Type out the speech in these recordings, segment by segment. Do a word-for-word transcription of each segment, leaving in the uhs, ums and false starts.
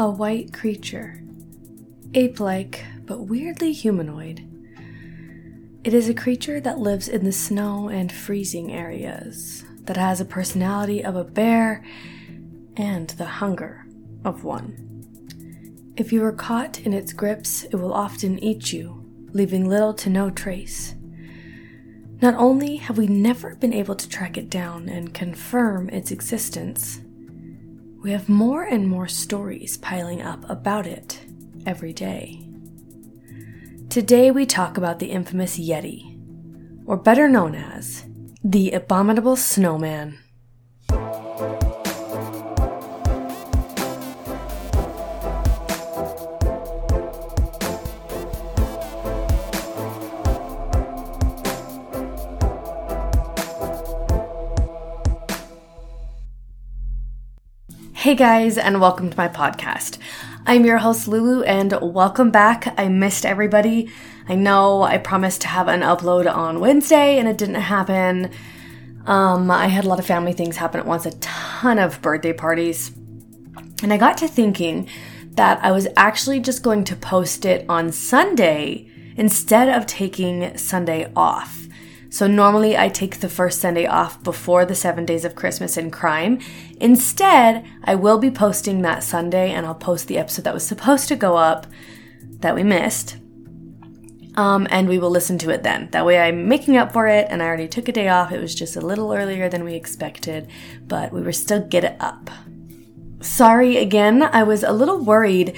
a white creature, ape-like but weirdly humanoid. It is a creature that lives in the snow and freezing areas, that has a personality of a bear and the hunger of one. If you are caught in its grips, it will often eat you, leaving little to no trace. Not only have we never been able to track it down and confirm its existence, we have more and more stories piling up about it every day. Today we talk about the infamous Yeti, or better known as the Abominable Snowman. Hey guys, and welcome to my podcast. I'm your host Lulu, and welcome back. I missed everybody. I know I promised to have an upload on Wednesday, and it didn't happen. Um, I had a lot of family things happen at once, a ton of birthday parties, and I got to thinking that I was actually just going to post it on Sunday instead of taking Sunday off. So normally I take the first Sunday off before the Seven Days of Christmas in Crime. Instead, I will be posting that Sunday, and I'll post the episode that was supposed to go up that we missed. Um, and we will listen to it then. That way I'm making up for it, and I already took a day off. It was just a little earlier than we expected, but we were still get it up. Sorry again, I was a little worried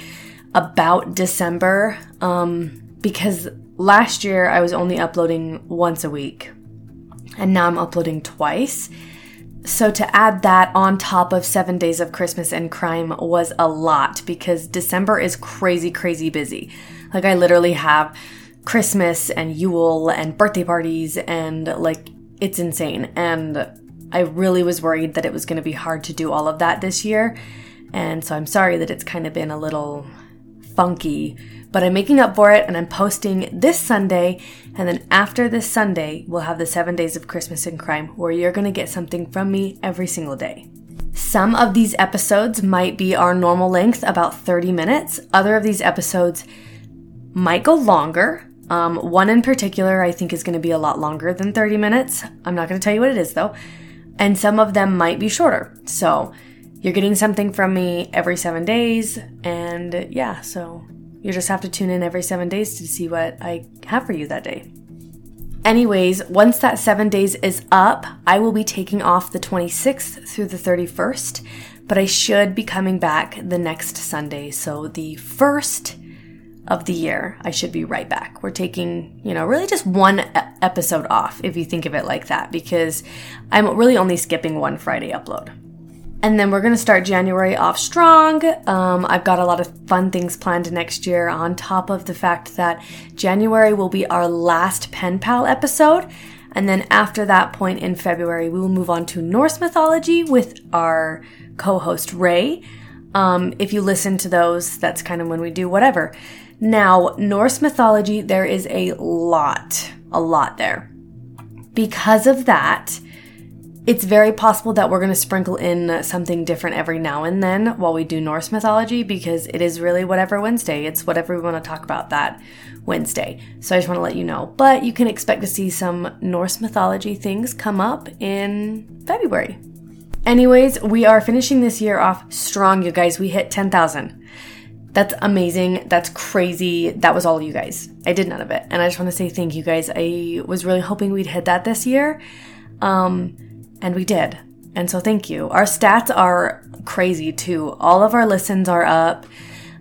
about December um, because last year, I was only uploading once a week, and now I'm uploading twice. So to add that on top of Seven Days of Christmas and Crime was a lot, because December is crazy, crazy busy. Like, I literally have Christmas and Yule and birthday parties, and like, it's insane. And I really was worried that it was going to be hard to do all of that this year. And so I'm sorry that it's kind of been a little funky, but I'm making up for it, and I'm posting this Sunday, and then after this Sunday, we'll have the Seven Days of Christmas in Crime, where you're going to get something from me every single day. Some of these episodes might be our normal length, about thirty minutes. Other of these episodes might go longer. Um, one in particular I think is going to be a lot longer than thirty minutes. I'm not going to tell you what it is, though. And some of them might be shorter. So you're getting something from me every seven days, and yeah, so you just have to tune in every seven days to see what I have for you that day. Anyways, once that seven days is up, I will be taking off the twenty-sixth through the thirty-first, but I should be coming back the next Sunday, so the first of the year, I should be right back. We're taking, you know, really just one episode off, if you think of it like that, because I'm really only skipping one Friday upload. And then we're going to start January off strong. Um, I've got a lot of fun things planned next year, on top of the fact that January will be our last Pen Pal episode. And then after that point in February, we will move on to Norse mythology with our co-host Ray. Um, if you listen to those, that's kind of when we do whatever. Now, Norse mythology, there is a lot, a lot there. Because of that, it's very possible that we're going to sprinkle in something different every now and then while we do Norse mythology, because it is really whatever Wednesday. It's whatever we want to talk about that Wednesday. So I just want to let you know. But you can expect to see some Norse mythology things come up in February. Anyways, we are finishing this year off strong, you guys. We hit ten thousand. That's amazing. That's crazy. That was all you guys. I did none of it. And I just want to say thank you, guys. I was really hoping we'd hit that this year. Um... And we did. And so thank you. Our stats are crazy too. All of our listens are up.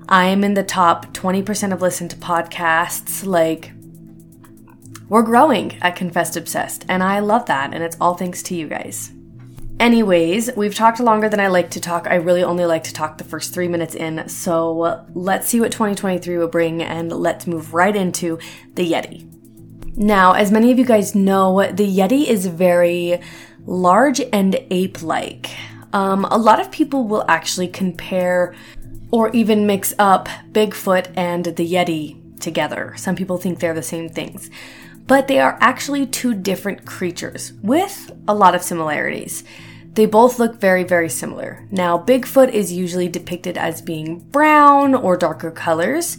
I'm in the top twenty percent of listened to podcasts. Like, we're growing at Confessed Obsessed. And I love that. And it's all thanks to you guys. Anyways, we've talked longer than I like to talk. I really only like to talk the first three minutes in. So let's see what twenty twenty-three will bring. And let's move right into the Yeti. Now, as many of you guys know, the Yeti is very large and ape-like. Um, a lot of people will actually compare or even mix up Bigfoot and the Yeti together. Some people think they're the same things, but they are actually two different creatures with a lot of similarities. They both look very, very similar. Now, Bigfoot is usually depicted as being brown or darker colors,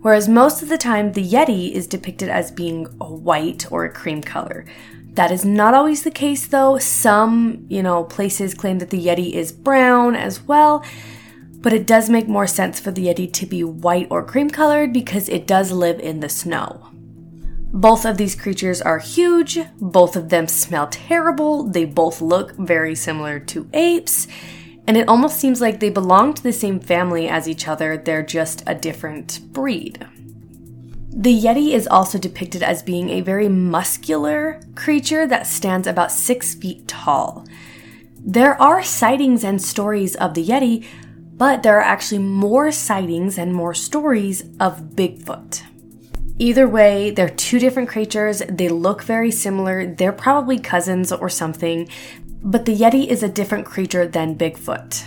whereas most of the time the Yeti is depicted as being a white or a cream color. That is not always the case though. Some, you know, places claim that the Yeti is brown as well, but it does make more sense for the Yeti to be white or cream colored because it does live in the snow. Both of these creatures are huge, both of them smell terrible, they both look very similar to apes, and it almost seems like they belong to the same family as each other, they're just a different breed. The Yeti is also depicted as being a very muscular creature that stands about six feet tall. There are sightings and stories of the Yeti, but there are actually more sightings and more stories of Bigfoot. Either way, they're two different creatures, they look very similar, they're probably cousins or something, but the Yeti is a different creature than Bigfoot.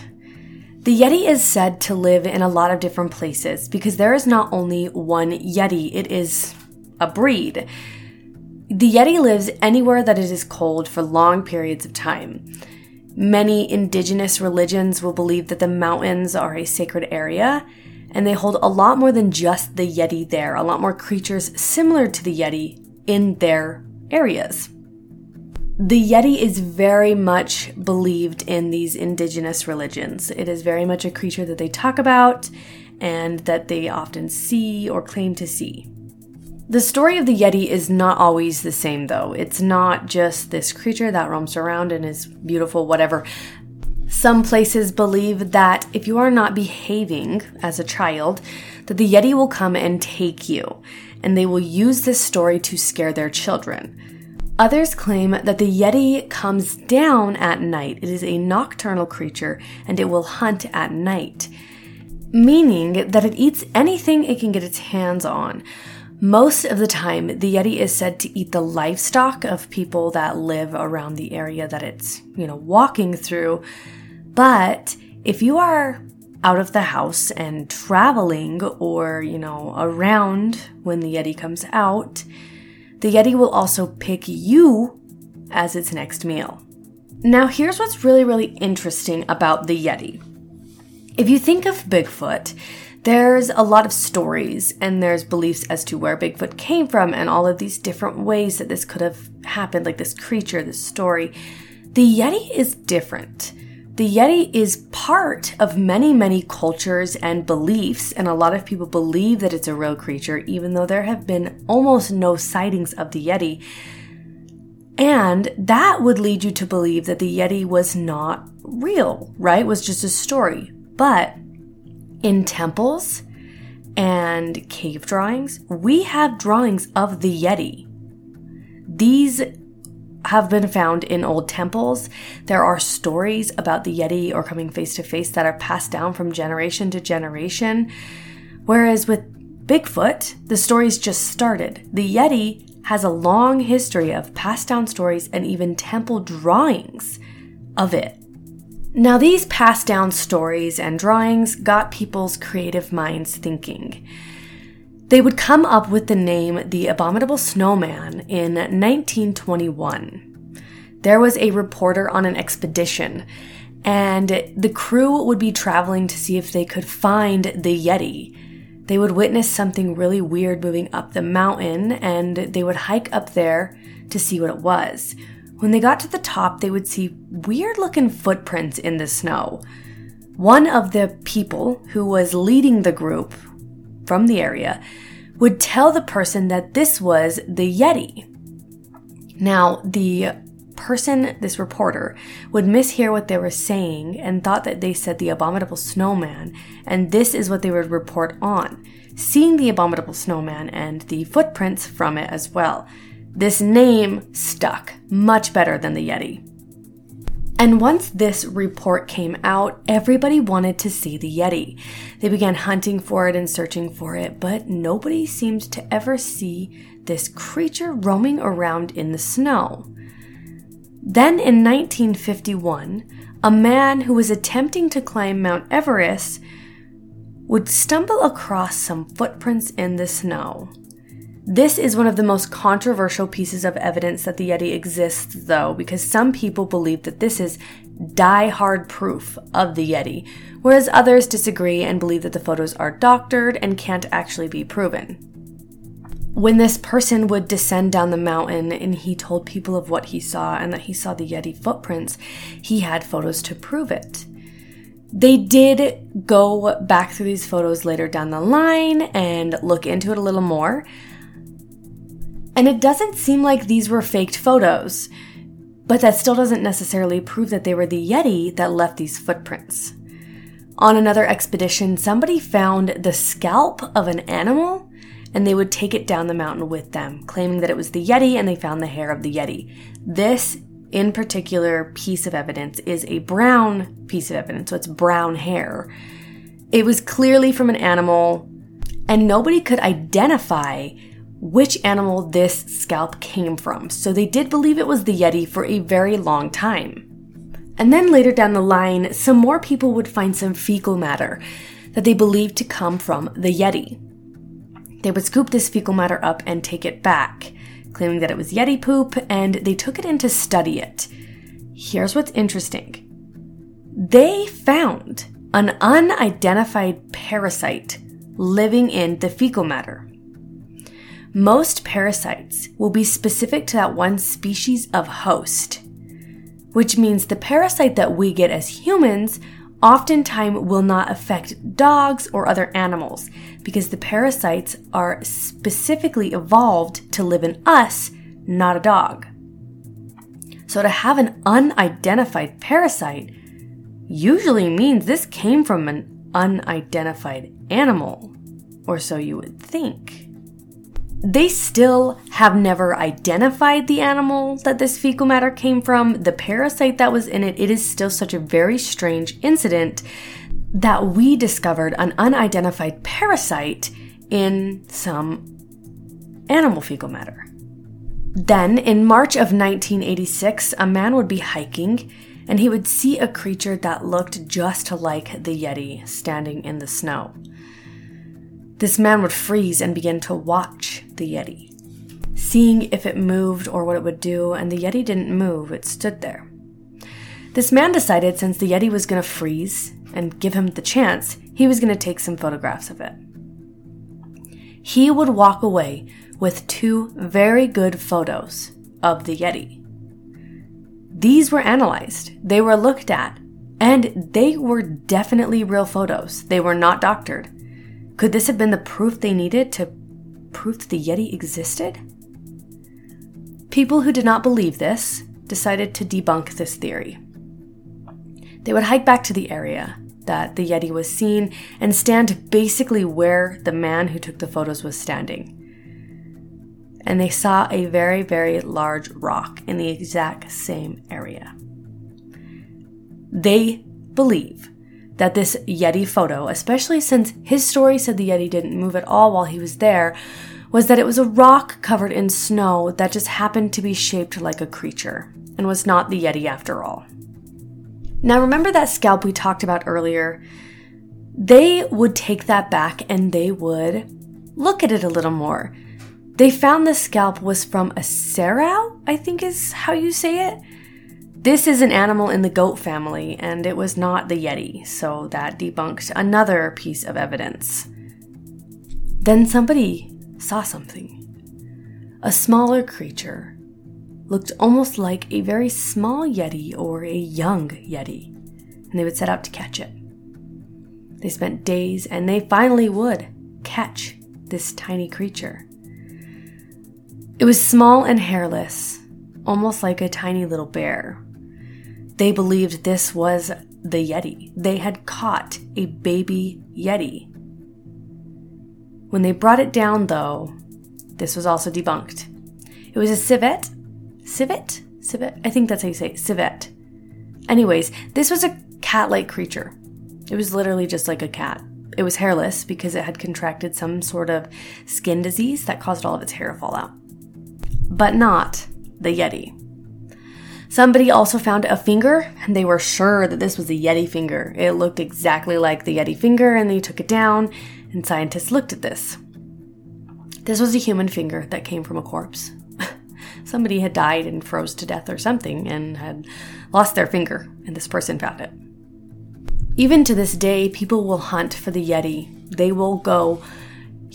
The Yeti is said to live in a lot of different places because there is not only one Yeti, it is a breed. The Yeti lives anywhere that it is cold for long periods of time. Many indigenous religions will believe that the mountains are a sacred area, and they hold a lot more than just the Yeti there, a lot more creatures similar to the Yeti in their areas. The Yeti is very much believed in these indigenous religions. It is very much a creature that they talk about and that they often see or claim to see. The story of the Yeti is not always the same though. It's not just this creature that roams around and is beautiful, whatever. Some places believe that if you are not behaving as a child, that the Yeti will come and take you, and they will use this story to scare their children. Others claim that the Yeti comes down at night. It is a nocturnal creature and it will hunt at night, meaning that it eats anything it can get its hands on. Most of the time, the Yeti is said to eat the livestock of people that live around the area that it's, you know, walking through. But if you are out of the house and traveling or, you know, around when the Yeti comes out, the Yeti will also pick you as its next meal. Now, here's what's really, really interesting about the Yeti. If you think of Bigfoot, there's a lot of stories and there's beliefs as to where Bigfoot came from and all of these different ways that this could have happened, like this creature, this story. The Yeti is different. The Yeti is part of many, many cultures and beliefs, and a lot of people believe that it's a real creature, even though there have been almost no sightings of the Yeti. And that would lead you to believe that the Yeti was not real, right? It was just a story. But in temples and cave drawings, we have drawings of the Yeti. These have been found in old temples. There are stories about the Yeti or coming face to face that are passed down from generation to generation. Whereas with Bigfoot, the stories just started. The Yeti has a long history of passed down stories and even temple drawings of it. Now, these passed down stories and drawings got people's creative minds thinking. They would come up with the name The Abominable Snowman in nineteen twenty-one. There was a reporter on an expedition, and the crew would be traveling to see if they could find the Yeti. They would witness something really weird moving up the mountain, and they would hike up there to see what it was. When they got to the top, they would see weird-looking footprints in the snow. One of the people who was leading the group from the area would tell the person that this was the Yeti. Now, the person, this reporter, would mishear what they were saying and thought that they said the Abominable Snowman, and this is what they would report on, seeing the Abominable Snowman and the footprints from it as well. This name stuck much better than the Yeti. And once this report came out, everybody wanted to see the Yeti. They began hunting for it and searching for it, but nobody seemed to ever see this creature roaming around in the snow. Then in nineteen fifty-one, a man who was attempting to climb Mount Everest would stumble across some footprints in the snow. This is one of the most controversial pieces of evidence that the Yeti exists, though, because some people believe that this is die-hard proof of the Yeti, whereas others disagree and believe that the photos are doctored and can't actually be proven. When this person would descend down the mountain and he told people of what he saw and that he saw the Yeti footprints, he had photos to prove it. They did go back through these photos later down the line and look into it a little more. And it doesn't seem like these were faked photos, but that still doesn't necessarily prove that they were the Yeti that left these footprints. On another expedition, somebody found the scalp of an animal and they would take it down the mountain with them, claiming that it was the Yeti and they found the hair of the Yeti. This in particular piece of evidence is a brown piece of evidence, so it's brown hair. It was clearly from an animal, and nobody could identify which animal this scalp came from, so they did believe it was the Yeti for a very long time. And then later down the line, some more people would find some fecal matter that they believed to come from the Yeti. They would scoop this fecal matter up and take it back, claiming that it was Yeti poop, and they took it in to study it. Here's what's interesting. They found an unidentified parasite living in the fecal matter. Most parasites will be specific to that one species of host, which means the parasite that we get as humans oftentimes will not affect dogs or other animals because the parasites are specifically evolved to live in us, not a dog. So to have an unidentified parasite usually means this came from an unidentified animal, or so you would think. They still have never identified the animal that this fecal matter came from, the parasite that was in it. It is still such a very strange incident that we discovered an unidentified parasite in some animal fecal matter. Then, in March of nineteen eighty-six, a man would be hiking and he would see a creature that looked just like the Yeti standing in the snow. This man would freeze and begin to watch the Yeti, seeing if it moved or what it would do, and the Yeti didn't move, it stood there. This man decided since the Yeti was going to freeze and give him the chance, he was going to take some photographs of it. He would walk away with two very good photos of the Yeti. These were analyzed, they were looked at, and they were definitely real photos. They were not doctored. Could this have been the proof they needed to prove that the Yeti existed? People who did not believe this decided to debunk this theory. They would hike back to the area that the Yeti was seen and stand basically where the man who took the photos was standing. And they saw a very, very large rock in the exact same area. They believe that this Yeti photo, especially since his story said the Yeti didn't move at all while he was there, was that it was a rock covered in snow that just happened to be shaped like a creature and was not the Yeti after all. Now remember that scalp we talked about earlier? They would take that back and they would look at it a little more. They found the scalp was from a serow, I think is how you say it. This is an animal in the goat family, and it was not the Yeti, so that debunked another piece of evidence. Then somebody saw something. A smaller creature looked almost like a very small Yeti or a young Yeti, and they would set out to catch it. They spent days, and they finally would catch this tiny creature. It was small and hairless, almost like a tiny little bear. They believed this was the Yeti. They had caught a baby Yeti. When they brought it down, though, this was also debunked. It was a civet. Civet? Civet? I think that's how you say it. Civet. Anyways, this was a cat-like creature. It was literally just like a cat. It was hairless because it had contracted some sort of skin disease that caused all of its hair to fall out. But not the Yeti. Somebody also found a finger, and they were sure that this was a Yeti finger. It looked exactly like the Yeti finger, and they took it down, and scientists looked at this. This was a human finger that came from a corpse. Somebody had died and froze to death or something and had lost their finger, and this person found it. Even to this day, people will hunt for the Yeti. They will go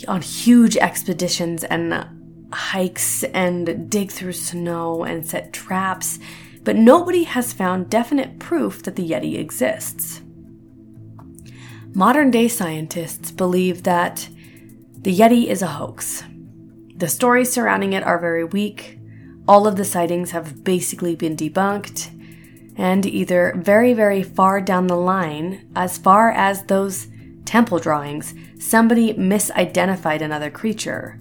on huge expeditions and hikes and dig through snow and set traps, but nobody has found definite proof that the Yeti exists. Modern-day scientists believe that the Yeti is a hoax. The stories surrounding it are very weak. All of the sightings have basically been debunked, and either very, very far down the line, as far as those temple drawings, somebody misidentified another creature.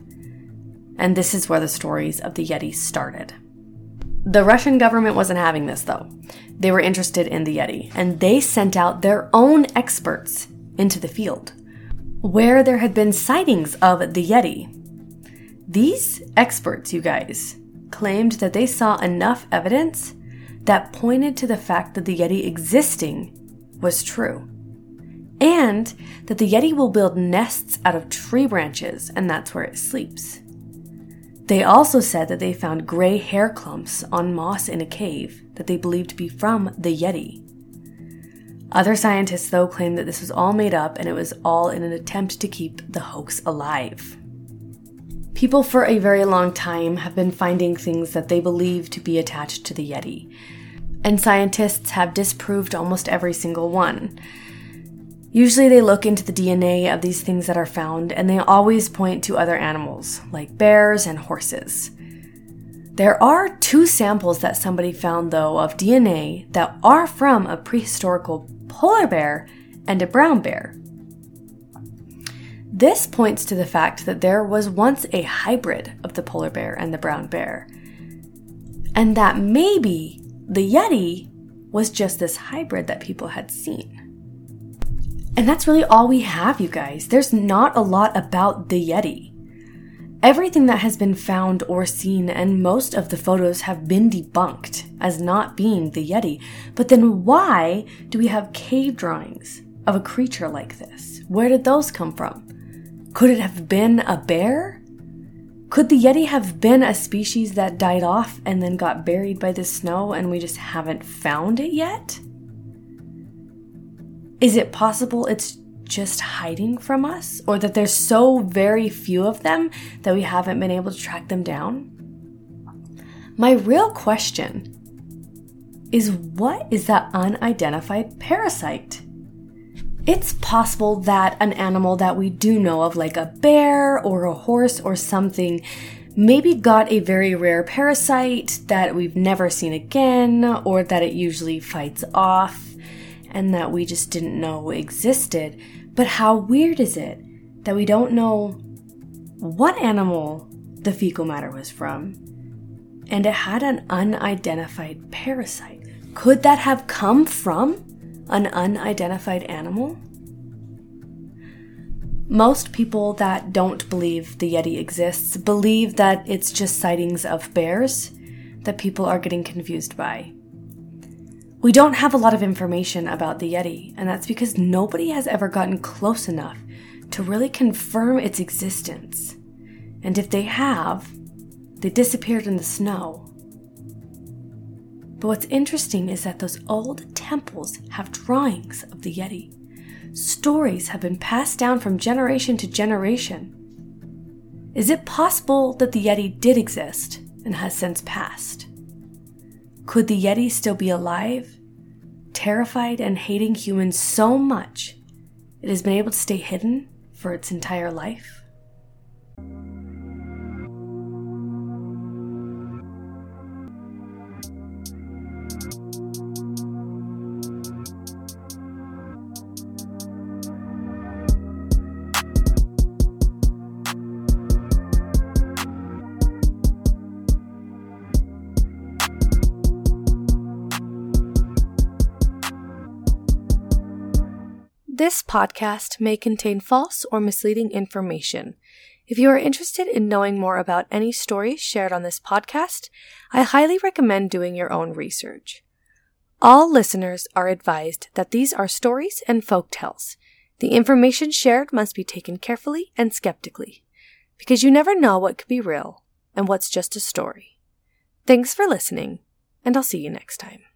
And this is where the stories of the Yeti started. The Russian government wasn't having this, though. They were interested in the Yeti, and they sent out their own experts into the field, where there had been sightings of the Yeti. These experts, you guys, claimed that they saw enough evidence that pointed to the fact that the Yeti existing was true, and that the Yeti will build nests out of tree branches, and that's where it sleeps. They also said that they found gray hair clumps on moss in a cave that they believed to be from the Yeti. Other scientists, though, claimed that this was all made up and it was all in an attempt to keep the hoax alive. People for a very long time have been finding things that they believe to be attached to the Yeti, and scientists have disproved almost every single one. Usually they look into the D N A of these things that are found, and they always point to other animals, like bears and horses. There are two samples that somebody found, though, of D N A that are from a prehistorical polar bear and a brown bear. This points to the fact that there was once a hybrid of the polar bear and the brown bear, and that maybe the Yeti was just this hybrid that people had seen. And that's really all we have, you guys. There's not a lot about the Yeti. Everything that has been found or seen, and most of the photos have been debunked as not being the Yeti. But then why do we have cave drawings of a creature like this? Where did those come from? Could it have been a bear? Could the Yeti have been a species that died off and then got buried by the snow and we just haven't found it yet? Is it possible it's just hiding from us, or that there's so very few of them that we haven't been able to track them down? My real question is, what is that unidentified parasite? It's possible that an animal that we do know of, like a bear or a horse or something, maybe got a very rare parasite that we've never seen again, or that it usually fights off, and that we just didn't know existed. But how weird is it that we don't know what animal the fecal matter was from, and it had an unidentified parasite? Could that have come from an unidentified animal? Most people that don't believe the Yeti exists believe that it's just sightings of bears that people are getting confused by. We don't have a lot of information about the Yeti, and that's because nobody has ever gotten close enough to really confirm its existence. And if they have, they disappeared in the snow. But what's interesting is that those old temples have drawings of the Yeti. Stories have been passed down from generation to generation. Is it possible that the Yeti did exist and has since passed? Could the Yeti still be alive, terrified and hating humans so much it has been able to stay hidden for its entire life? This podcast may contain false or misleading information. If you are interested in knowing more about any stories shared on this podcast, I highly recommend doing your own research. All listeners are advised that these are stories and folktales. The information shared must be taken carefully and skeptically, because you never know what could be real and what's just a story. Thanks for listening, and I'll see you next time.